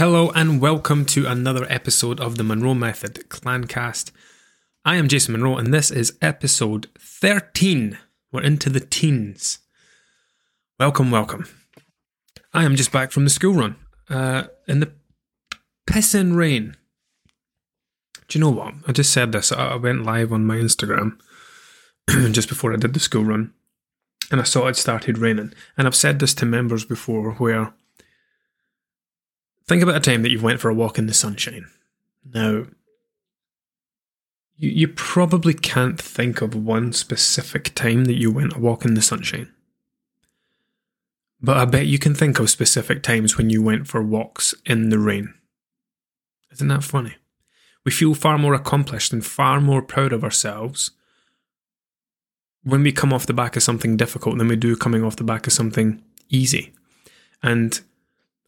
Hello and welcome to another episode of the Monroe Method Clancast. I am Jason Monroe and this is episode 13. We're into the teens. Welcome, welcome. I am just back from the school run in the pissing rain. Do you know what? I just said this. I went live on my Instagram just before I did the school run and I saw it started raining. And I've said this to members before where think about a time that you went for a walk in the sunshine. Now, you probably can't think of one specific time that you went a walk in the sunshine. But I bet you can think of specific times when you went for walks in the rain. Isn't that funny? We feel far more accomplished and far more proud of ourselves when we come off the back of something difficult than we do coming off the back of something easy. And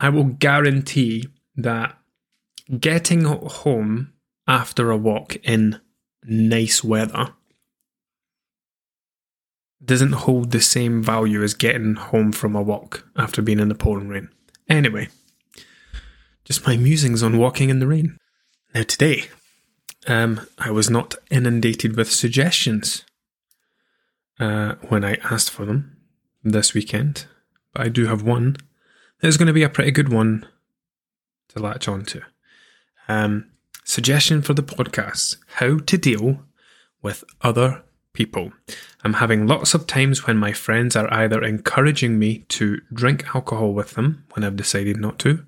I will guarantee that getting home after a walk in nice weather doesn't hold the same value as getting home from a walk after being in the pouring rain. Anyway, just my musings on walking in the rain. Now today, I was not inundated with suggestions when I asked for them this weekend, but I do have one. It's going to be a pretty good one to latch on to. Suggestion for the podcast, how to deal with other people. I'm having lots of times when my friends are either encouraging me to drink alcohol with them when I've decided not to,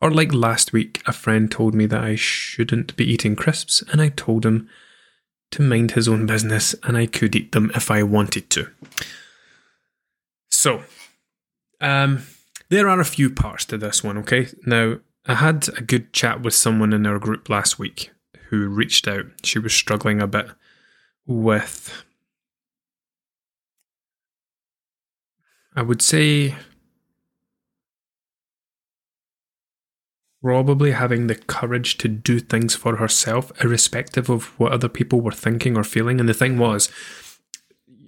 or like last week, a friend told me that I shouldn't be eating crisps and I told him to mind his own business and I could eat them if I wanted to. So, there are a few parts to this one, okay? Now, I had a good chat with someone in our group last week who reached out. She was struggling a bit with, I would say, probably having the courage to do things for herself, irrespective of what other people were thinking or feeling. And the thing was,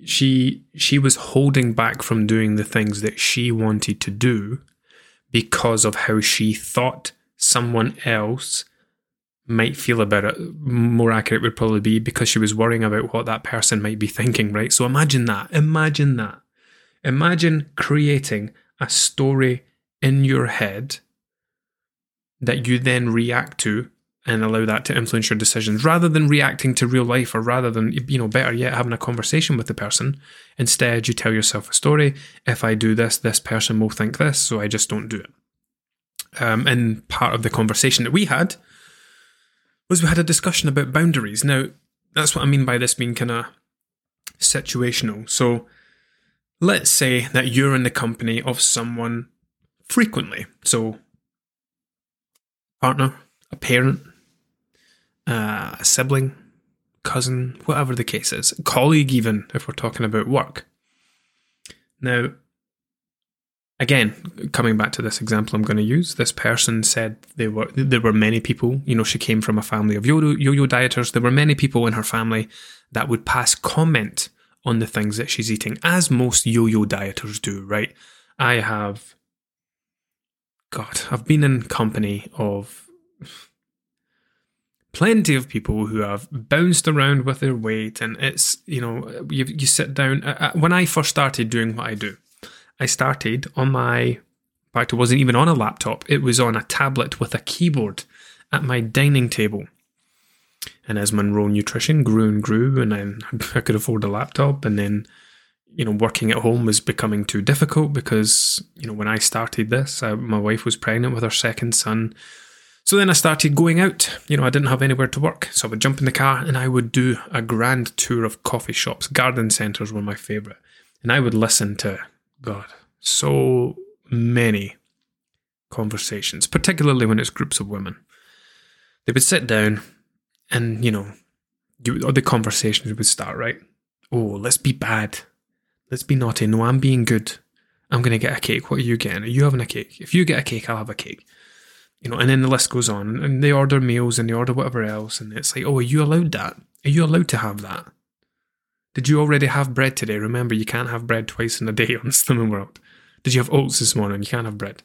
She was holding back from doing the things that she wanted to do because of how she thought someone else might feel about it. More accurate would probably be because she was worrying about what that person might be thinking, right? So imagine that. Imagine that. Imagine creating a story in your head that you then react to and allow that to influence your decisions rather than reacting to real life or rather than, you know, better yet, having a conversation with the person. Instead, you tell yourself a story. If I do this, this person will think this, so I just don't do it. And part of the conversation that we had was we had a discussion about boundaries. Now, that's what I mean by this being kind of situational. So let's say that you're in the company of someone frequently. So partner, a parent, a sibling, cousin, whatever the case is, a colleague even, if we're talking about work. Now, again, coming back to this example I'm going to use, this person said there were many people, you know, she came from a family of yo-yo dieters, there were many people in her family that would pass comment on the things that she's eating, as most yo-yo dieters do, right? I've been in company of plenty of people who have bounced around with their weight, and it's, you know, you sit down. When I first started doing what I do, I started on in fact, it wasn't even on a laptop. It was on a tablet with a keyboard at my dining table. And as Monroe Nutrition grew and grew, and then I could afford a laptop, and then, you know, working at home was becoming too difficult because, you know, when I started this, my wife was pregnant with her second son. So then I started going out. You know, I didn't have anywhere to work. So I would jump in the car and I would do a grand tour of coffee shops. Garden centres were my favourite. And I would listen to, so many conversations, particularly when it's groups of women. They would sit down and, you know, the conversations would start, right? Oh, let's be bad. Let's be naughty. No, I'm being good. I'm going to get a cake. What are you getting? Are you having a cake? If you get a cake, I'll have a cake. You know, and then the list goes on, and they order meals, and they order whatever else, and it's like, oh, are you allowed that? Are you allowed to have that? Did you already have bread today? Remember, you can't have bread twice in a day on Slimming World. Did you have oats this morning? You can't have bread.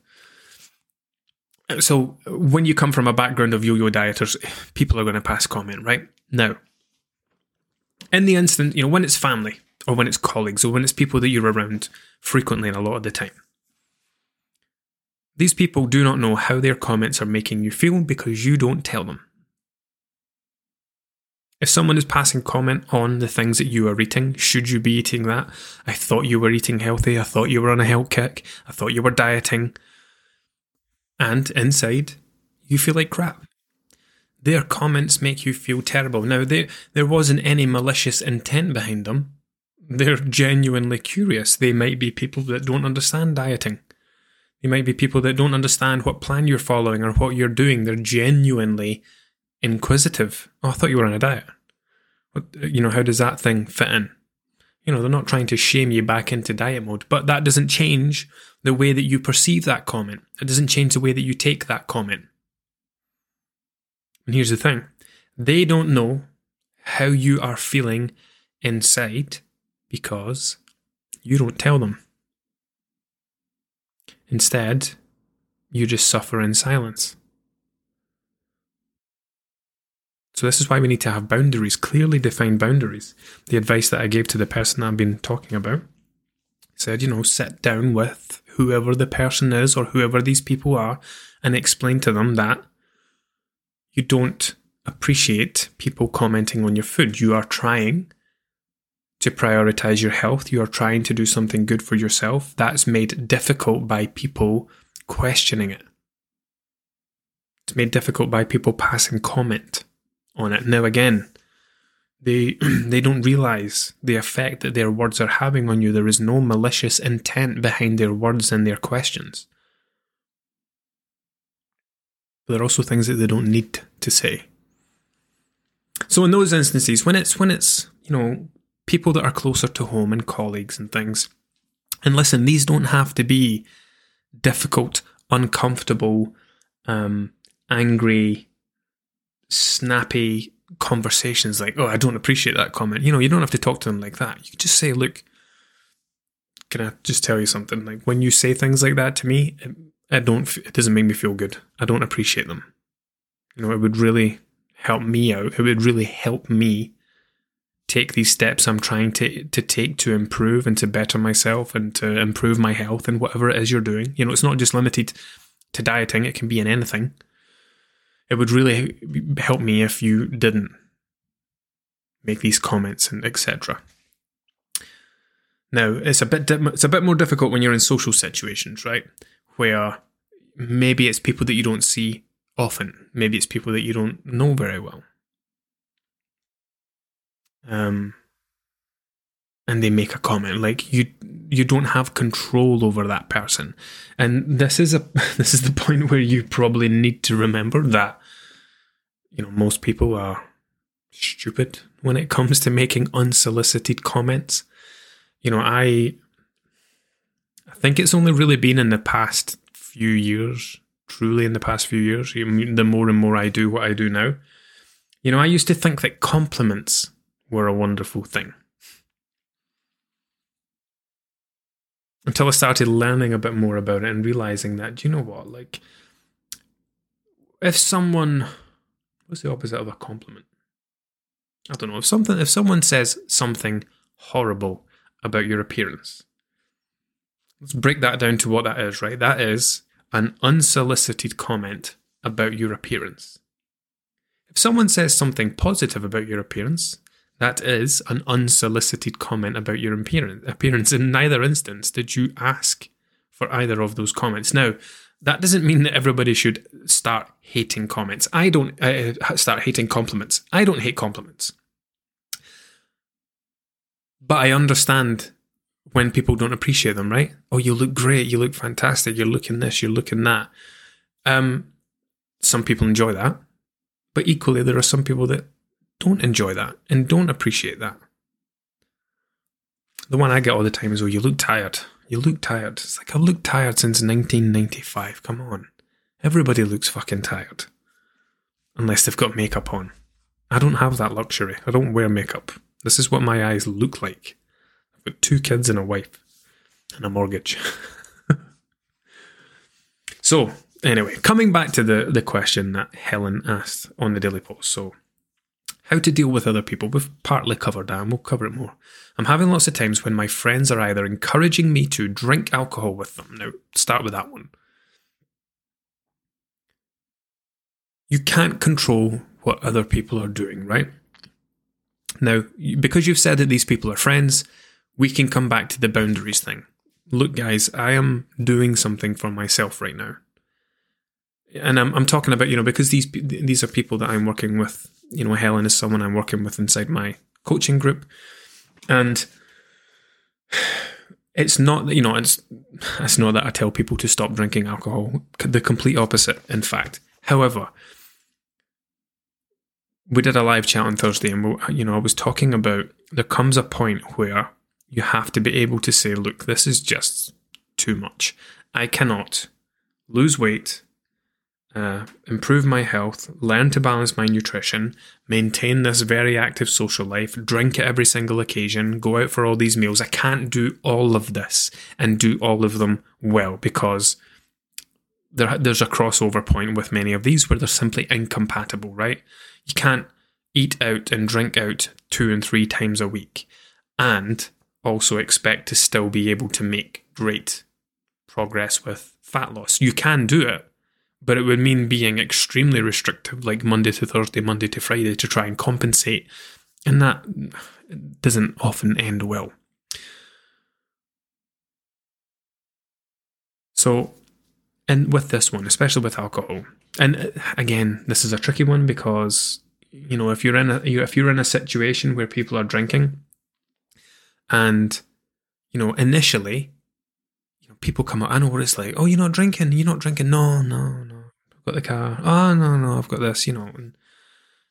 So when you come from a background of yo-yo dieters, people are going to pass comment, right? Now, in the instant, you know, when it's family or when it's colleagues or when it's people that you're around frequently and a lot of the time, these people do not know how their comments are making you feel because you don't tell them. If someone is passing comment on the things that you are eating, should you be eating that? I thought you were eating healthy. I thought you were on a health kick. I thought you were dieting. And inside, you feel like crap. Their comments make you feel terrible. Now, there wasn't any malicious intent behind them. They're genuinely curious. They might be people that don't understand dieting. They might be people that don't understand what plan you're following or what you're doing. They're genuinely inquisitive. Oh, I thought you were on a diet. You know, how does that thing fit in? You know, they're not trying to shame you back into diet mode, but that doesn't change the way that you perceive that comment. It doesn't change the way that you take that comment. And here's the thing. They don't know how you are feeling inside because you don't tell them. Instead, you just suffer in silence. So this is why we need to have boundaries, clearly defined boundaries. The advice that I gave to the person I've been talking about said, you know, sit down with whoever the person is or whoever these people are and explain to them that you don't appreciate people commenting on your food. You are trying to prioritize your health. You are trying to do something good for yourself. That's made difficult by people questioning it. It's made difficult by people passing comment on it. Now again, they don't realize the effect that their words are having on you. There is no malicious intent behind their words and their questions. But there are also things that they don't need to say. So in those instances, when it's, you know, people that are closer to home and colleagues and things. And listen, these don't have to be difficult, uncomfortable, angry, snappy conversations like, oh, I don't appreciate that comment. You know, you don't have to talk to them like that. You can just say, look, can I just tell you something? Like, when you say things like that to me, it doesn't make me feel good. I don't appreciate them. You know, it would really help me out. It would really help me take these steps I'm trying to take to improve and to better myself and to improve my health and whatever it is you're doing. You know, it's not just limited to dieting. It can be in anything. It would really help me if you didn't make these comments and etc. Now, it's a bit more difficult when you're in social situations, right? Where maybe it's people that you don't see often. Maybe it's people that you don't know very well. And they make a comment like you don't have control over that person, and this is the point where you probably need to remember that, you know, most people are stupid when it comes to making unsolicited comments. You know, I think it's only really been in the past few years, truly in the past few years, the more and more I do what I do now. You know, I used to think that compliments were a wonderful thing. Until I started learning a bit more about it and realizing that, you know what, like, if someone, what's the opposite of a compliment? I don't know, if someone says something horrible about your appearance, let's break that down to what that is, right? That is an unsolicited comment about your appearance. If someone says something positive about your appearance, that is an unsolicited comment about your appearance. In neither instance did you ask for either of those comments. Now, that doesn't mean that everybody should start hating comments. I don't start hating compliments. I don't hate compliments. But I understand when people don't appreciate them, right? Oh, you look great. You look fantastic. You're looking this. You're looking that. Some people enjoy that. But equally, there are some people that don't enjoy that and don't appreciate that. The one I get all the time is, oh, you look tired. You look tired. It's like, I've looked tired since 1995. Come on. Everybody looks fucking tired. Unless they've got makeup on. I don't have that luxury. I don't wear makeup. This is what my eyes look like. I've got 2 kids and a wife. And a mortgage. So, Anyway, coming back to the question that Helen asked on the Daily Post. So, how to deal with other people. We've partly covered that and we'll cover it more. I'm having lots of times when my friends are either encouraging me to drink alcohol with them. Now, start with that one. You can't control what other people are doing, right? Now, because you've said that these people are friends, we can come back to the boundaries thing. Look, guys, I am doing something for myself right now. And I'm talking about, you know, because these are people that I'm working with. You know, Helen is someone I'm working with inside my coaching group. And it's not, you know, it's not that I tell people to stop drinking alcohol. The complete opposite, in fact. However, we did a live chat on Thursday and, you know, I was talking about there comes a point where you have to be able to say, look, this is just too much. I cannot lose weight, improve my health, learn to balance my nutrition, maintain this very active social life, drink at every single occasion, go out for all these meals. I can't do all of this and do all of them well because there's a crossover point with many of these where they're simply incompatible, right? You can't eat out and drink out 2 and 3 times a week and also expect to still be able to make great progress with fat loss. You can do it, but it would mean being extremely restrictive, like Monday to Thursday, Monday to Friday, to try and compensate. And that doesn't often end well. So, and with this one, especially with alcohol, and again, this is a tricky one because, you know, if you're in a situation where people are drinking, and, you know, initially, you know, people come up. I know what it's like. Oh, you're not drinking. You're not drinking. No. I've got the car. Oh, no. I've got this. You know, and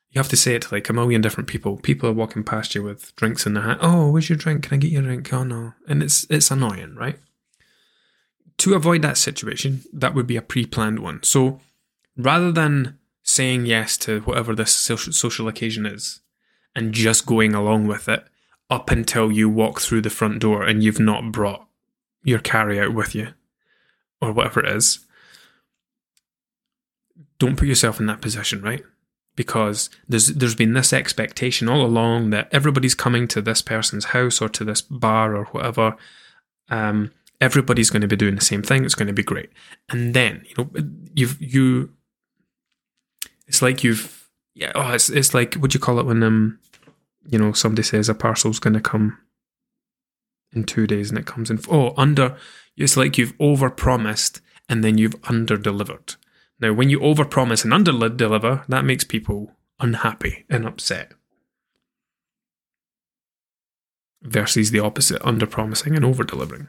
you have to say it to like a million different people. People are walking past you with drinks in their hand. Oh, where's your drink? Can I get your drink? Oh no, and it's annoying, right? To avoid that situation, that would be a pre-planned one. So rather than saying yes to whatever this social occasion is and just going along with it up until you walk through the front door and you've not brought your carry-out with you or whatever it is, don't put yourself in that position, right? Because there's been this expectation all along that everybody's coming to this person's house or to this bar or whatever, everybody's going to be doing the same thing. It's going to be great. And then, you know, it's like, what do you call it when, you know, somebody says a parcel's going to come in 2 days and it comes in, it's like you've overpromised and then you've underdelivered. Now, when you overpromise and underdeliver, that makes people unhappy and upset. Versus the opposite, underpromising and overdelivering.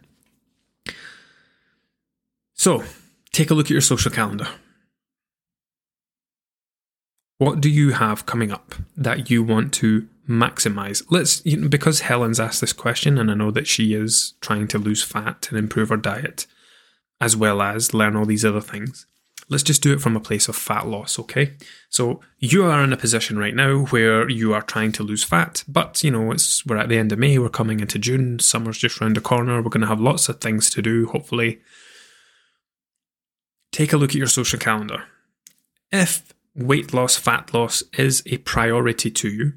So, take a look at your social calendar. What do you have coming up that you want to maximise? Because Helen's asked this question, and I know that she is trying to lose fat and improve her diet, as well as learn all these other things. Let's just do it from a place of fat loss, okay? So, you are in a position right now where you are trying to lose fat, but, you know, we're at the end of May, we're coming into June, summer's just round the corner, we're going to have lots of things to do, hopefully. Take a look at your social calendar. If weight loss, fat loss is a priority to you,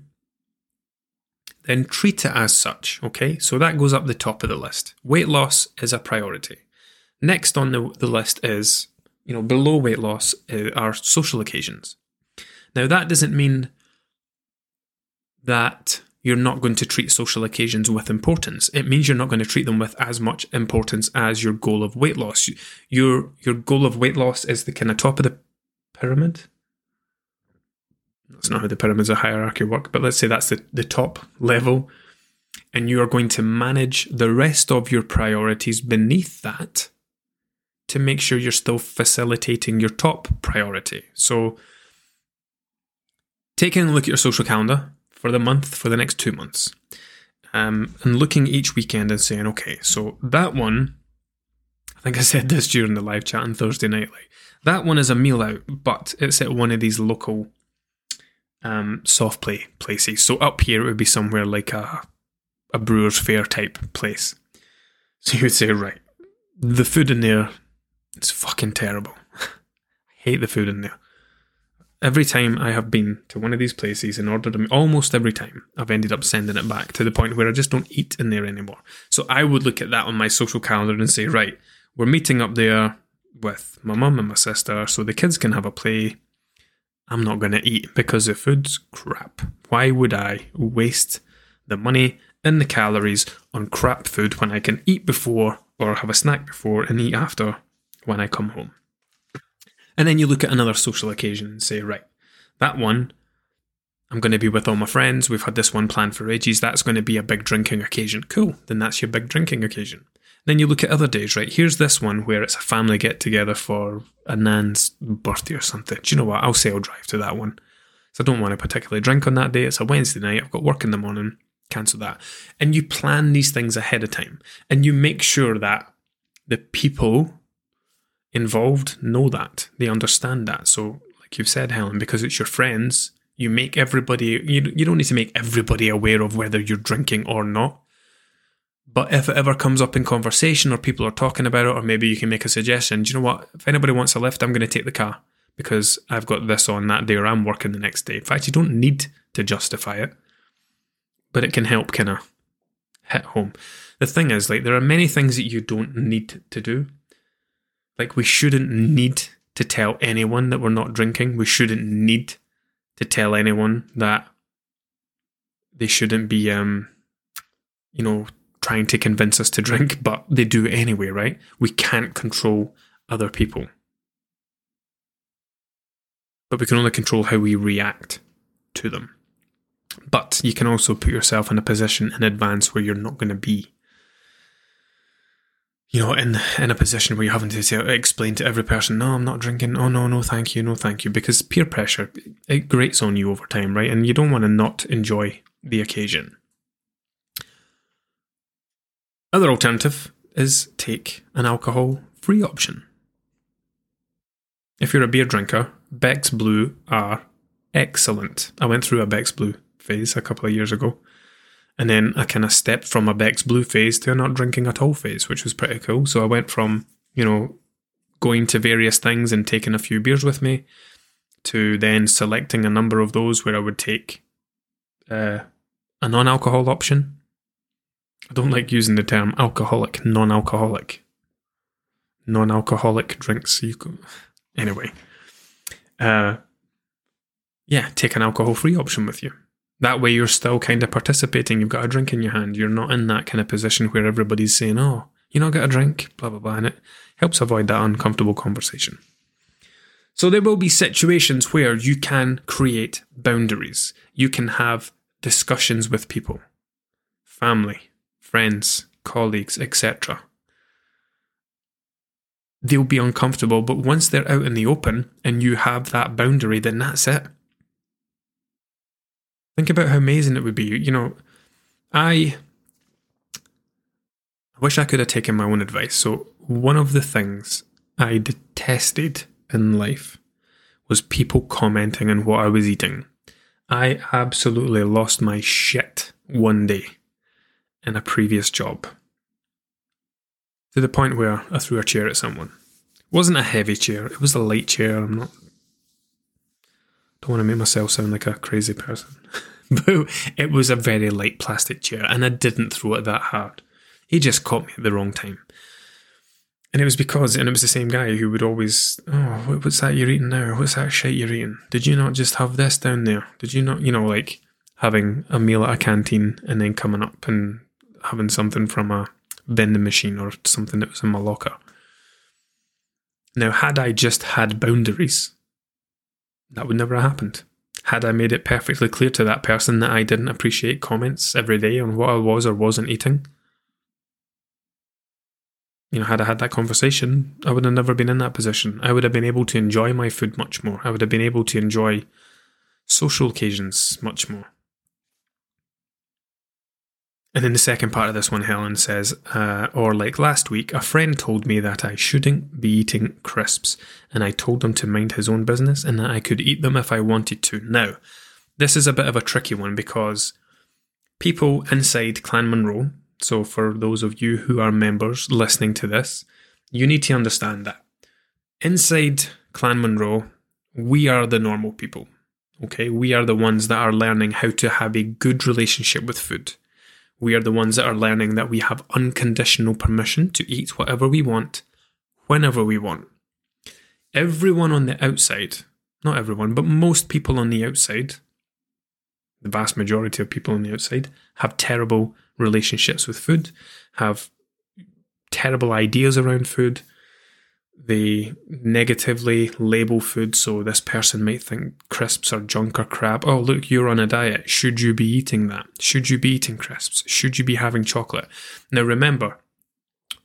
then treat it as such, okay? So that goes up the top of the list. Weight loss is a priority. Next on the list is, you know, below weight loss are social occasions. Now that doesn't mean that you're not going to treat social occasions with importance. It means you're not going to treat them with as much importance as your goal of weight loss. Your goal of weight loss is the kind of top of the pyramid. That's not how the pyramids of hierarchy work, but let's say that's the top level. And you are going to manage the rest of your priorities beneath that to make sure you're still facilitating your top priority. So taking a look at your social calendar, for the month, for the next 2 months. And looking each weekend and saying, okay, so that one, I think I said this during the live chat on Thursday night, like, that one is a meal out, but it's at one of these local soft play places. So up here, it would be somewhere like a Brewers Fair type place. So you would say, right, the food in there is fucking terrible. hate the food in there. Every time I have been to one of these places and ordered them, almost every time, I've ended up sending it back to the point where I just don't eat in there anymore. So I would look at that on my social calendar and say, right, we're meeting up there with my mum and my sister so the kids can have a play. I'm not going to eat because the food's crap. Why would I waste the money and the calories on crap food when I can eat before or have a snack before and eat after when I come home? And then you look at another social occasion and say, right, that one, I'm going to be with all my friends. We've had this one planned for ages. That's going to be a big drinking occasion. Cool. Then that's your big drinking occasion. Then you look at other days, right? Here's this one where it's a family get together for a nan's birthday or something. Do you know what? I'll say I'll drive to that one. So I don't want to particularly drink on that day. It's a Wednesday night. I've got work in the morning. Cancel that. And you plan these things ahead of time. And you make sure that the people involved know that. They understand that. So like you've said, Helen, because it's your friends, you make everybody, you don't need to make everybody aware of whether you're drinking or not. But if it ever comes up in conversation or people are talking about it, or maybe you can make a suggestion, do you know what? If anybody wants a lift, I'm going to take the car because I've got this on that day or I'm working the next day. In fact, you don't need to justify it, but it can help kind of hit home. The thing is, like, there are many things that you don't need to do. Like, we shouldn't need to tell anyone that we're not drinking. We shouldn't need to tell anyone that they shouldn't be, trying to convince us to drink, but they do anyway, right? We can't control other people. But we can only control how we react to them. But you can also put yourself in a position in advance where you're not going to be, in a position where you're having to explain to every person, no, I'm not drinking, oh, no, thank you, because peer pressure, it grates on you over time, right? And you don't want to not enjoy the occasion. Other alternative is take an alcohol-free option. If you're a beer drinker, Beck's Blue are excellent. I went through a Beck's Blue phase a couple of years ago, and then I kind of stepped from a Beck's Blue phase to a not drinking at all phase, which was pretty cool. So I went from, going to various things and taking a few beers with me to then selecting a number of those where I would take a non-alcohol option. I don't like using the term alcoholic, non-alcoholic. Non-alcoholic drinks. Anyway. Take an alcohol-free option with you. That way you're still kind of participating. You've got a drink in your hand. You're not in that kind of position where everybody's saying, oh, you're not got a drink, blah, blah, blah. And it helps avoid that uncomfortable conversation. So there will be situations where you can create boundaries. You can have discussions with people, family, friends, colleagues, etc. They'll be uncomfortable, but once they're out in the open and you have that boundary, then that's it. Think about how amazing it would be. I wish I could have taken my own advice. So one of the things I detested in life was people commenting on what I was eating. I absolutely lost my shit one day in a previous job, to the point where I threw a chair at someone. It wasn't a heavy chair, it was a light chair. I don't want to make myself sound like a crazy person, but it was a very light plastic chair and I didn't throw it that hard. He just caught me at the wrong time. And it was the same guy who would always, oh, what's that you're eating now? What's that shit you're eating? Did you not just have this down there? Did you not, like having a meal at a canteen and then coming up and having something from a vending machine or something that was in my locker. Now, had I just had boundaries, that would never have happened. Had I made it perfectly clear to that person that I didn't appreciate comments every day on what I was or wasn't eating, had I had that conversation, I would have never been in that position. I would have been able to enjoy my food much more. I would have been able to enjoy social occasions much more. And then the second part of this one, Helen says, or like last week, a friend told me that I shouldn't be eating crisps, and I told him to mind his own business and that I could eat them if I wanted to. Now, this is a bit of a tricky one because people inside Clan Monroe, so for those of you who are members listening to this, you need to understand that inside Clan Monroe, we are the normal people. Okay, we are the ones that are learning how to have a good relationship with food. We are the ones that are learning that we have unconditional permission to eat whatever we want, whenever we want. Everyone on the outside, not everyone, but most people on the outside, the vast majority of people on the outside, have terrible relationships with food, have terrible ideas around food. They negatively label food, so this person might think crisps are junk or crap. Oh, look, you're on a diet. Should you be eating that? Should you be eating crisps? Should you be having chocolate? Now remember,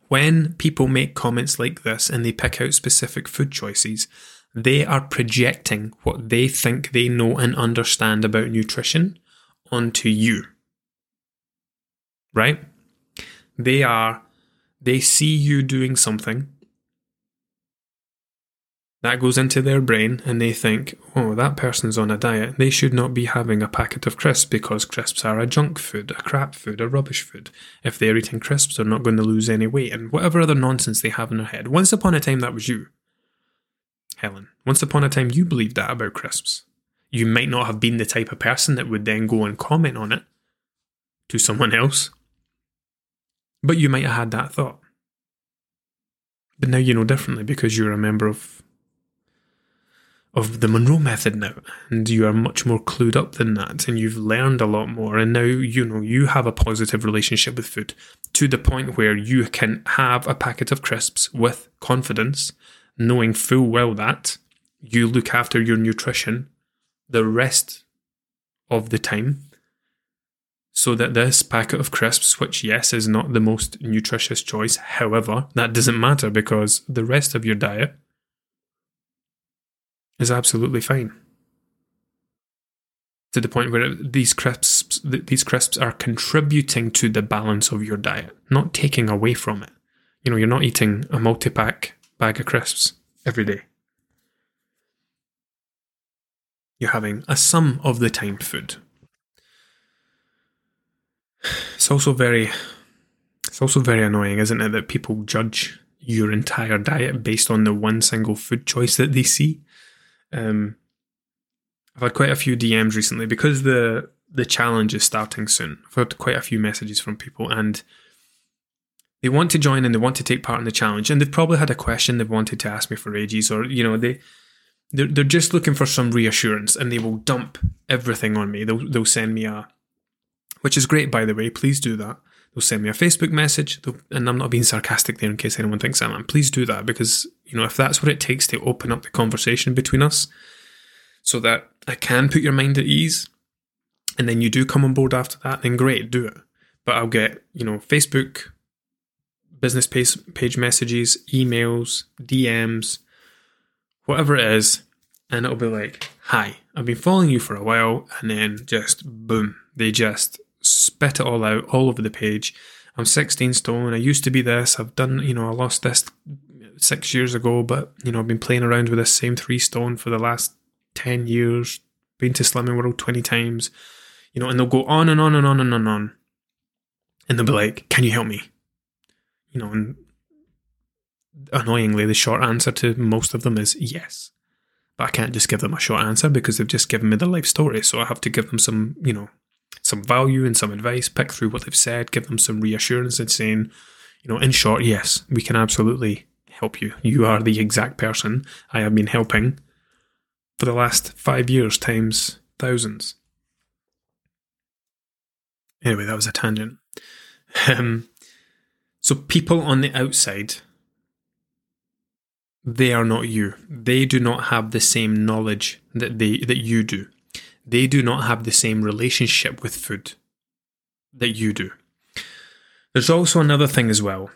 when people make comments like this and they pick out specific food choices, they are projecting what they think they know and understand about nutrition onto you. Right? They see you doing something. That goes into their brain and they think, oh, that person's on a diet. They should not be having a packet of crisps because crisps are a junk food, a crap food, a rubbish food. If they're eating crisps, they're not going to lose any weight and whatever other nonsense they have in their head. Once upon a time, that was you, Helen. Once upon a time, you believed that about crisps. You might not have been the type of person that would then go and comment on it to someone else, but you might have had that thought. But now you know differently because you're a member of the Monroe Method now, and you are much more clued up than that, and you've learned a lot more, and now you know you have a positive relationship with food to the point where you can have a packet of crisps with confidence, knowing full well that you look after your nutrition the rest of the time, so that this packet of crisps, which yes is not the most nutritious choice, however, that doesn't matter because the rest of your diet is absolutely fine. To the point where these crisps are contributing to the balance of your diet, not taking away from it. You know, you're not eating a multi-pack bag of crisps every day. You're having a sum of the time food. It's also very annoying, isn't it, that people judge your entire diet based on the one single food choice that they see. I've had quite a few DMs recently because the challenge is starting soon. I've had quite a few messages from people and they want to join and they want to take part in the challenge, and they've probably had a question they've wanted to ask me for ages, or you know, they're just looking for some reassurance, and they will dump everything on me. They'll send me a, which is great by the way, please do that. They'll send me a Facebook message, and I'm not being sarcastic there in case anyone thinks I am. Please do that because, you know, if that's what it takes to open up the conversation between us so that I can put your mind at ease, and then you do come on board after that, then great, do it. But I'll get, you know, Facebook, business page messages, emails, DMs, whatever it is, and it'll be like, hi, I've been following you for a while, and then just boom, they just spit it all out all over the page. I'm 16 stone. I used to be this. I've done, you know, I lost this 6 years ago, but, you know, I've been playing around with this same 3 stone for the last 10 years, been to Slimming World 20 times, you know, and they'll go on and on and on and on and on. And they'll be like, can you help me? You know, and annoyingly, the short answer to most of them is yes. But I can't just give them a short answer because they've just given me their life story. So I have to give them some, you know, some value and some advice, pick through what they've said, give them some reassurance and saying, you know, in short, yes, we can absolutely help you. You are the exact person I have been helping for the last 5 years times thousands. Anyway, that was a tangent. So people on the outside, they are not you. They do not have the same knowledge that you do. They do not have the same relationship with food that you do. There's also another thing as well,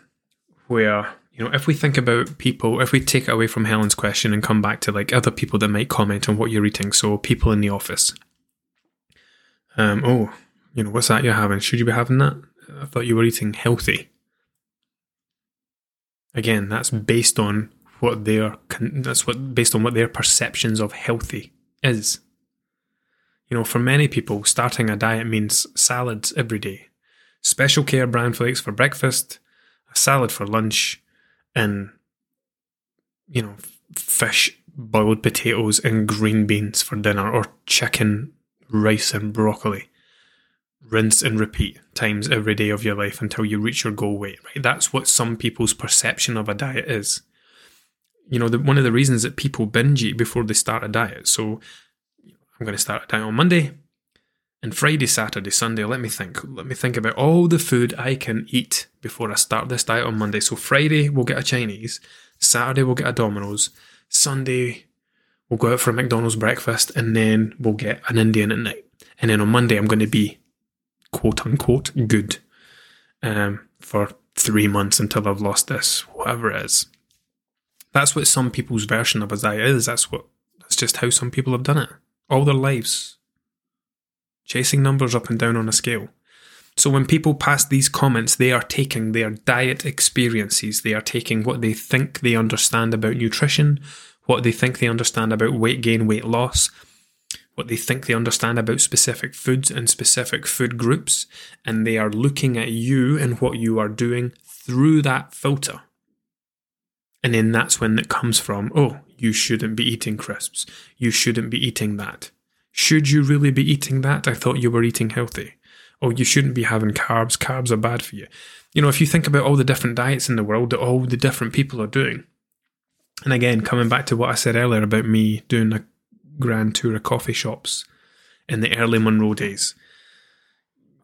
where, you know, if we think about people, if we take it away from Helen's question and come back to like other people that might comment on what you're eating, so people in the office. Oh, you know, what's that you're having? Should you be having that? I thought you were eating healthy. Again, that's based on what their perceptions of healthy is. You know, for many people, starting a diet means salads every day, special care bran flakes for breakfast, a salad for lunch, and, you know, fish boiled potatoes and green beans for dinner, or chicken, rice and broccoli. Rinse and repeat times every day of your life until you reach your goal weight, right? That's what some people's perception of a diet is. You know, one of the reasons that people binge eat before they start a diet. So I'm going to start a diet on Monday, and Friday, Saturday, Sunday, let me think about all the food I can eat before I start this diet on Monday. So Friday, we'll get a Chinese. Saturday, we'll get a Domino's. Sunday, we'll go out for a McDonald's breakfast, and then we'll get an Indian at night. And then on Monday, I'm going to be, quote unquote, good for 3 months until I've lost this, whatever it is. That's what some people's version of a diet is. That's just how some people have done it all their lives, chasing numbers up and down on a scale. So when people pass these comments, they are taking their diet experiences, they are taking what they think they understand about nutrition, what they think they understand about weight gain, weight loss, what they think they understand about specific foods and specific food groups, and they are looking at you and what you are doing through that filter. And then that's when it comes from, oh, you shouldn't be eating crisps. You shouldn't be eating that. Should you really be eating that? I thought you were eating healthy. Oh, you shouldn't be having carbs. Carbs are bad for you. You know, if you think about all the different diets in the world that all the different people are doing, and again, coming back to what I said earlier about me doing a grand tour of coffee shops in the early Monroe days,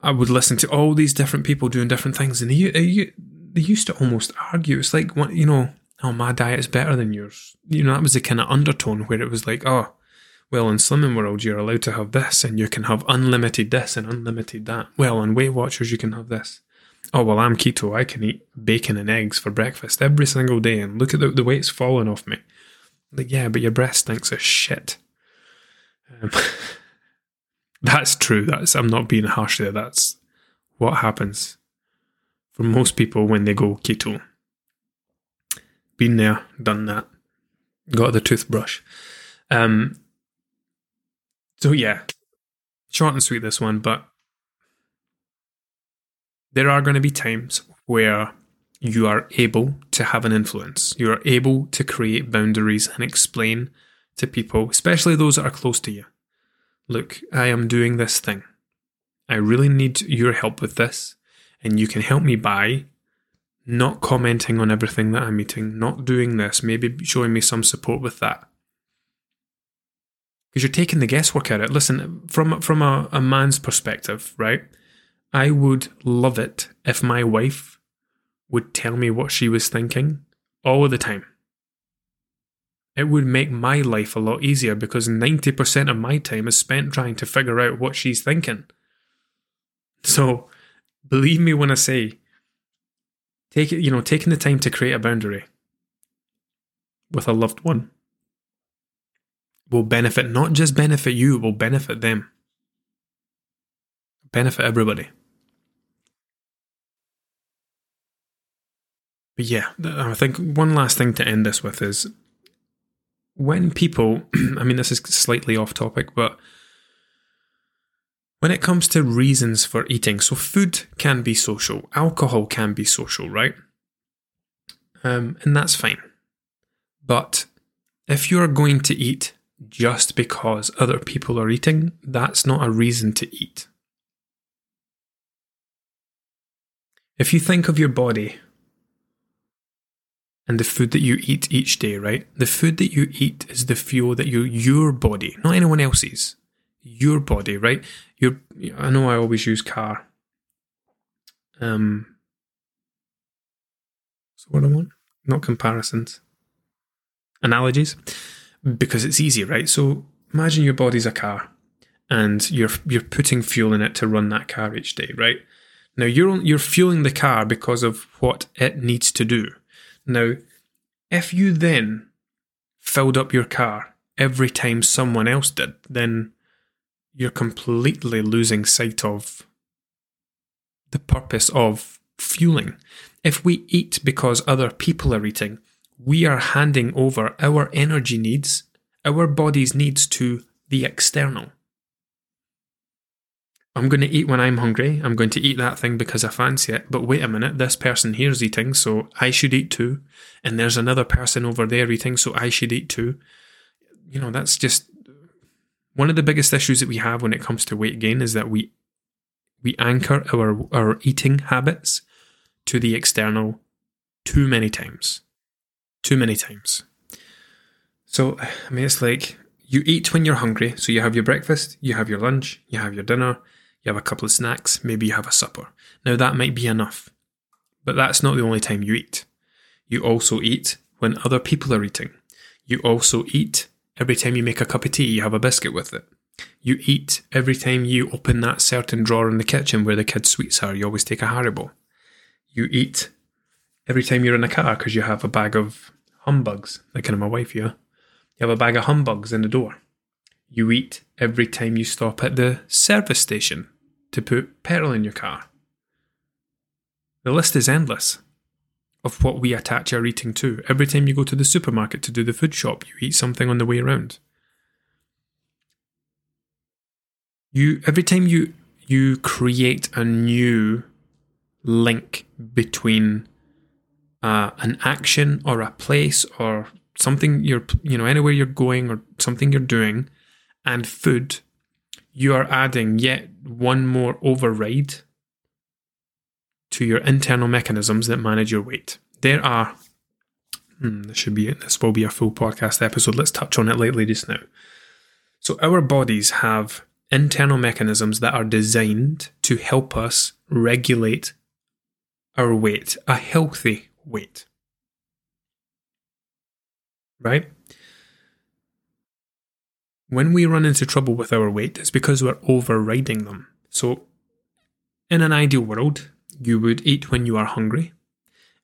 I would listen to all these different people doing different things, and they used to almost argue. It's like, you know, oh, my diet is better than yours. You know, that was the kind of undertone where it was like, oh, well, in Slimming World, you're allowed to have this, and you can have unlimited this and unlimited that. Well, on Weight Watchers, you can have this. Oh, well, I'm keto. I can eat bacon and eggs for breakfast every single day, and look at the weight's fallen off me. Like, yeah, but your breath stinks as shit. That's true. I'm not being harsh there. That's what happens for most people when they go keto. Been there, done that, got the toothbrush. So yeah, short and sweet this one, but there are going to be times where you are able to have an influence. You are able to create boundaries and explain to people, especially those that are close to you. Look, I am doing this thing. I really need your help with this, and you can help me by not commenting on everything that I'm eating, not doing this, maybe showing me some support with that. Because you're taking the guesswork out of it. Listen, from a man's perspective, right? I would love it if my wife would tell me what she was thinking all the time. It would make my life a lot easier, because 90% of my time is spent trying to figure out what she's thinking. So, believe me when I say, taking the time to create a boundary with a loved one will benefit, not just benefit you, will benefit them. Benefit everybody. But yeah, I think one last thing to end this with is, when people, I mean, this is slightly off topic, but when it comes to reasons for eating, so food can be social, alcohol can be social, right? And that's fine. But if you're going to eat just because other people are eating, that's not a reason to eat. If you think of your body and the food that you eat each day, right? The food that you eat is the fuel that your body, not anyone else's, your body, right? I know I always use car. So what I want? Not comparisons. Analogies. Because it's easy, right? So imagine your body's a car, and you're putting fuel in it to run that car each day, right? Now you're fueling the car because of what it needs to do. Now, if you then filled up your car every time someone else did, then you're completely losing sight of the purpose of fueling. If we eat because other people are eating, we are handing over our energy needs, our body's needs, to the external. I'm going to eat when I'm hungry. I'm going to eat that thing because I fancy it. But wait a minute, this person here is eating, so I should eat too. And there's another person over there eating, so I should eat too. you know, that's just one of the biggest issues that we have when it comes to weight gain, is that we anchor our eating habits to the external too many times. So, I mean, it's like you eat when you're hungry. So you have your breakfast, you have your lunch, you have your dinner, you have a couple of snacks, maybe you have a supper. Now that might be enough, but that's not the only time you eat. You also eat when other people are eating. You also eat every time you make a cup of tea, you have a biscuit with it. You eat every time you open that certain drawer in the kitchen where the kids' sweets are. You always take a Haribo. You eat every time you're in a car because you have a bag of humbugs. Thinking of my wife, yeah. You have a bag of humbugs in the door. You eat every time you stop at the service station to put petrol in your car. The list is endless of what we attach our eating to. Every time you go to the supermarket to do the food shop, you eat something on the way around. Every time you create a new link between an action or a place or something anywhere you're going or something you're doing, and food, you are adding yet one more override to your internal mechanisms that manage your weight. There are, this will be a full podcast episode. Let's touch on it lightly just now. So our bodies have internal mechanisms that are designed to help us regulate our weight, a healthy weight. Right? When we run into trouble with our weight, it's because we're overriding them. So in an ideal world, you would eat when you are hungry.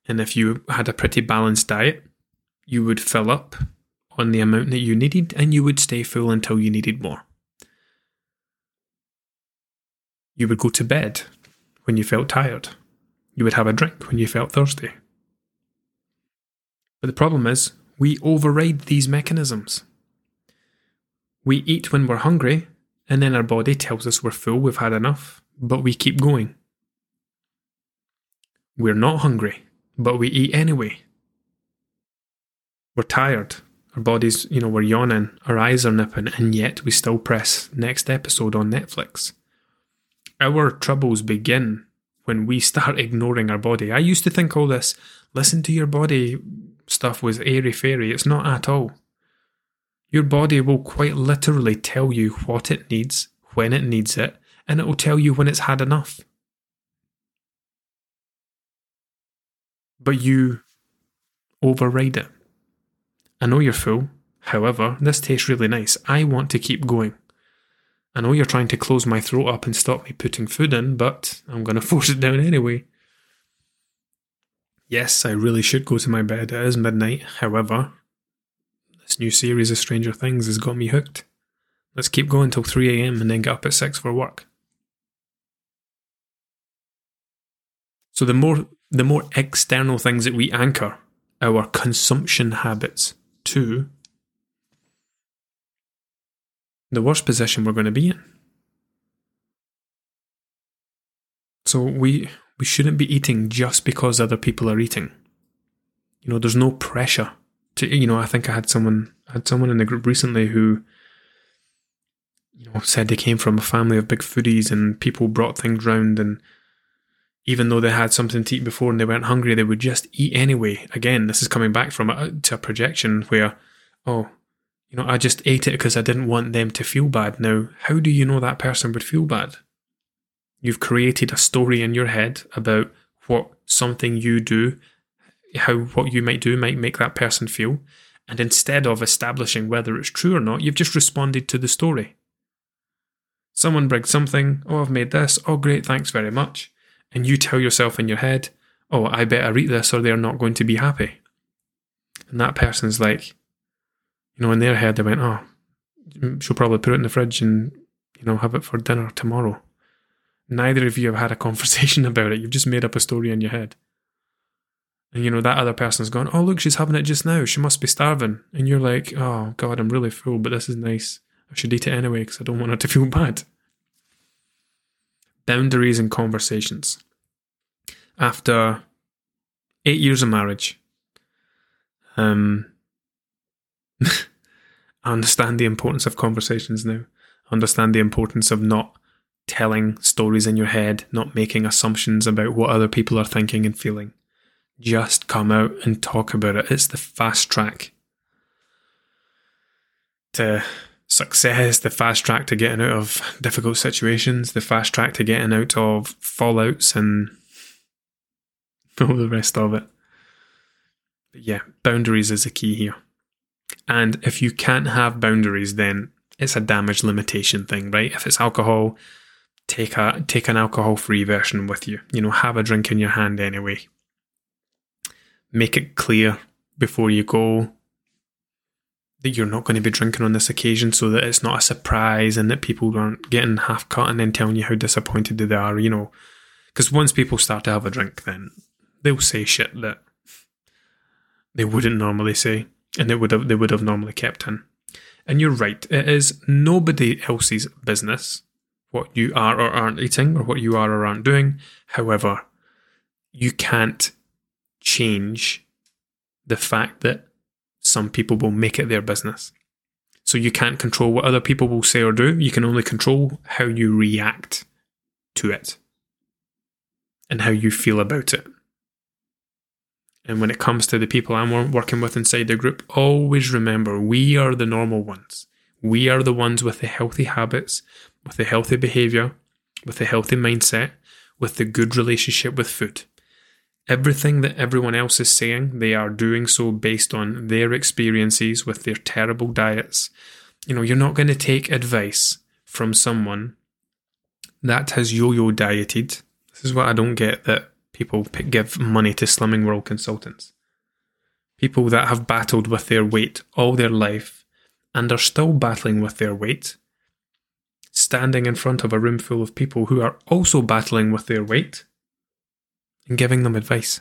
And if you had a pretty balanced diet, you would fill up on the amount that you needed and you would stay full until you needed more. You would go to bed when you felt tired. You would have a drink when you felt thirsty. But the problem is, we override these mechanisms. We eat when we're hungry, and then our body tells us we're full, we've had enough, but we keep going. We're not hungry, but we eat anyway. We're tired. Our bodies, we're yawning, our eyes are nipping, and yet we still press next episode on Netflix. Our troubles begin when we start ignoring our body. I used to think all this listen to your body stuff was airy-fairy. It's not at all. Your body will quite literally tell you what it needs, when it needs it, and it will tell you when it's had enough. But you override it. I know you're full. However, this tastes really nice. I want to keep going. I know you're trying to close my throat up and stop me putting food in, but I'm going to force it down anyway. Yes, I really should go to my bed. It is midnight. However, this new series of Stranger Things has got me hooked. Let's keep going till 3 a.m. and then get up at 6 for work. So the more external things that we anchor our consumption habits to, the worst position we're going to be in. So we shouldn't be eating just because other people are eating. There's no pressure to. I think I had someone in the group recently who, said they came from a family of big foodies and people brought things round, and even though they had something to eat before and they weren't hungry, they would just eat anyway. Again, this is coming back from to a projection where, I just ate it because I didn't want them to feel bad. Now, how do you know that person would feel bad? You've created a story in your head about what something you do, how what you might do might make that person feel. And instead of establishing whether it's true or not, you've just responded to the story. Someone brings something, I've made this, great, thanks very much. And you tell yourself in your head, I better eat this or they're not going to be happy. And that person's like, in their head they went, she'll probably put it in the fridge and, have it for dinner tomorrow. Neither of you have had a conversation about it. You've just made up a story in your head. And, that other person's gone, look, she's having it just now. She must be starving. And you're like, oh, God, I'm really full, but this is nice. I should eat it anyway because I don't want her to feel bad. Boundaries and conversations. After 8 years of marriage, I understand the importance of conversations now. I understand the importance of not telling stories in your head, not making assumptions about what other people are thinking and feeling. Just come out and talk about it. It's the fast track to success, the fast track to getting out of difficult situations, the fast track to getting out of fallouts and all the rest of it. But yeah, boundaries is the key here. And if you can't have boundaries, then it's a damage limitation thing, right? If it's alcohol, take an alcohol-free version with you. You know, have a drink in your hand anyway. Make it clear before you go that you're not going to be drinking on this occasion, so that it's not a surprise and that people aren't getting half cut and then telling you how disappointed they are, you know. Because once people start to have a drink, then they'll say shit that they wouldn't normally say, and they would have normally kept in. And you're right, it is nobody else's business what you are or aren't eating or what you are or aren't doing. However, you can't change the fact that some people will make it their business. So you can't control what other people will say or do. You can only control how you react to it and how you feel about it. And when it comes to the people I'm working with inside the group, always remember we are the normal ones. We are the ones with the healthy habits, with the healthy behavior, with the healthy mindset, with the good relationship with food. Everything that everyone else is saying, they are doing so based on their experiences with their terrible diets. You know, you're not going to take advice from someone that has yo-yo dieted. This is what I don't get, that people give money to Slimming World consultants. People that have battled with their weight all their life and are still battling with their weight, standing in front of a room full of people who are also battling with their weight and giving them advice.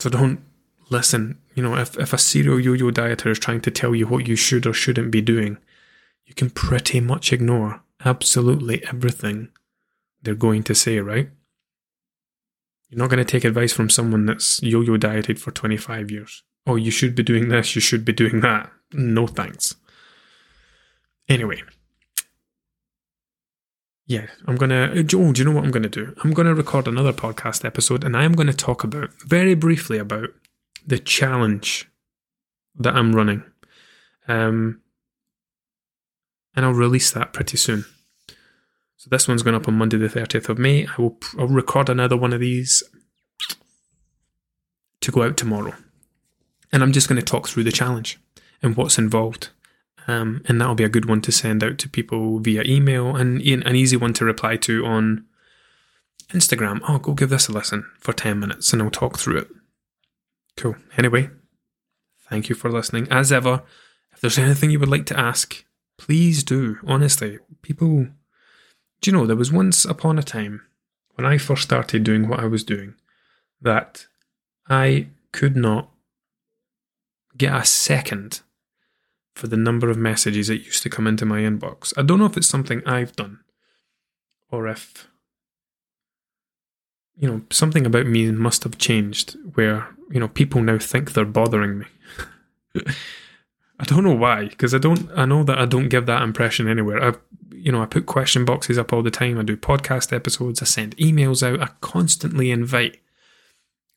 So don't listen. You know, if a serial yo-yo dieter is trying to tell you what you should or shouldn't be doing, you can pretty much ignore absolutely everything they're going to say, right? You're not going to take advice from someone that's yo-yo dieted for 25 years. Oh, you should be doing this, you should be doing that. No thanks. Anyway. Yeah, I'm going to... Oh, do you know what I'm going to do? I'm going to record another podcast episode and I am going to talk about, very briefly, about the challenge that I'm running. And I'll release that pretty soon. So this one's going up on Monday the 30th of May. I'll record another one of these to go out tomorrow. And I'm just going to talk through the challenge and what's involved. And that'll be a good one to send out to people via email and an easy one to reply to on Instagram. Oh, go give this a listen for 10 minutes and I'll talk through it. Cool. Anyway, thank you for listening. As ever, if there's anything you would like to ask, please do. Honestly, people... Do you know, there was once upon a time when I first started doing what I was doing that I could not get a second for the number of messages that used to come into my inbox. I don't know if it's something I've done or if, you know, something about me must have changed where, you know, people now think they're bothering me. I don't know why, because I know that I don't give that impression anywhere. I put question boxes up all the time. I do podcast episodes. I send emails out. I constantly invite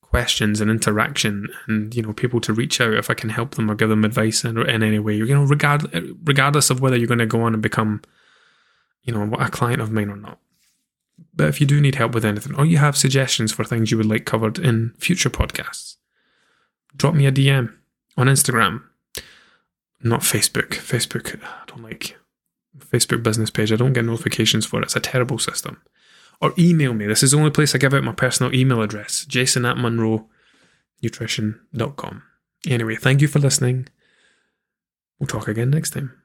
questions and interaction and, you know, people to reach out if I can help them or give them advice in any way, you know, regardless of whether you're going to go on and become, you know, a client of mine or not. But if you do need help with anything or you have suggestions for things you would like covered in future podcasts, drop me a DM on Instagram. Not Facebook. Facebook, I don't like Facebook business page. I don't get notifications for it. It's a terrible system. Or email me. This is the only place I give out my personal email address, jason@monroenutrition.com. Anyway, thank you for listening. We'll talk again next time.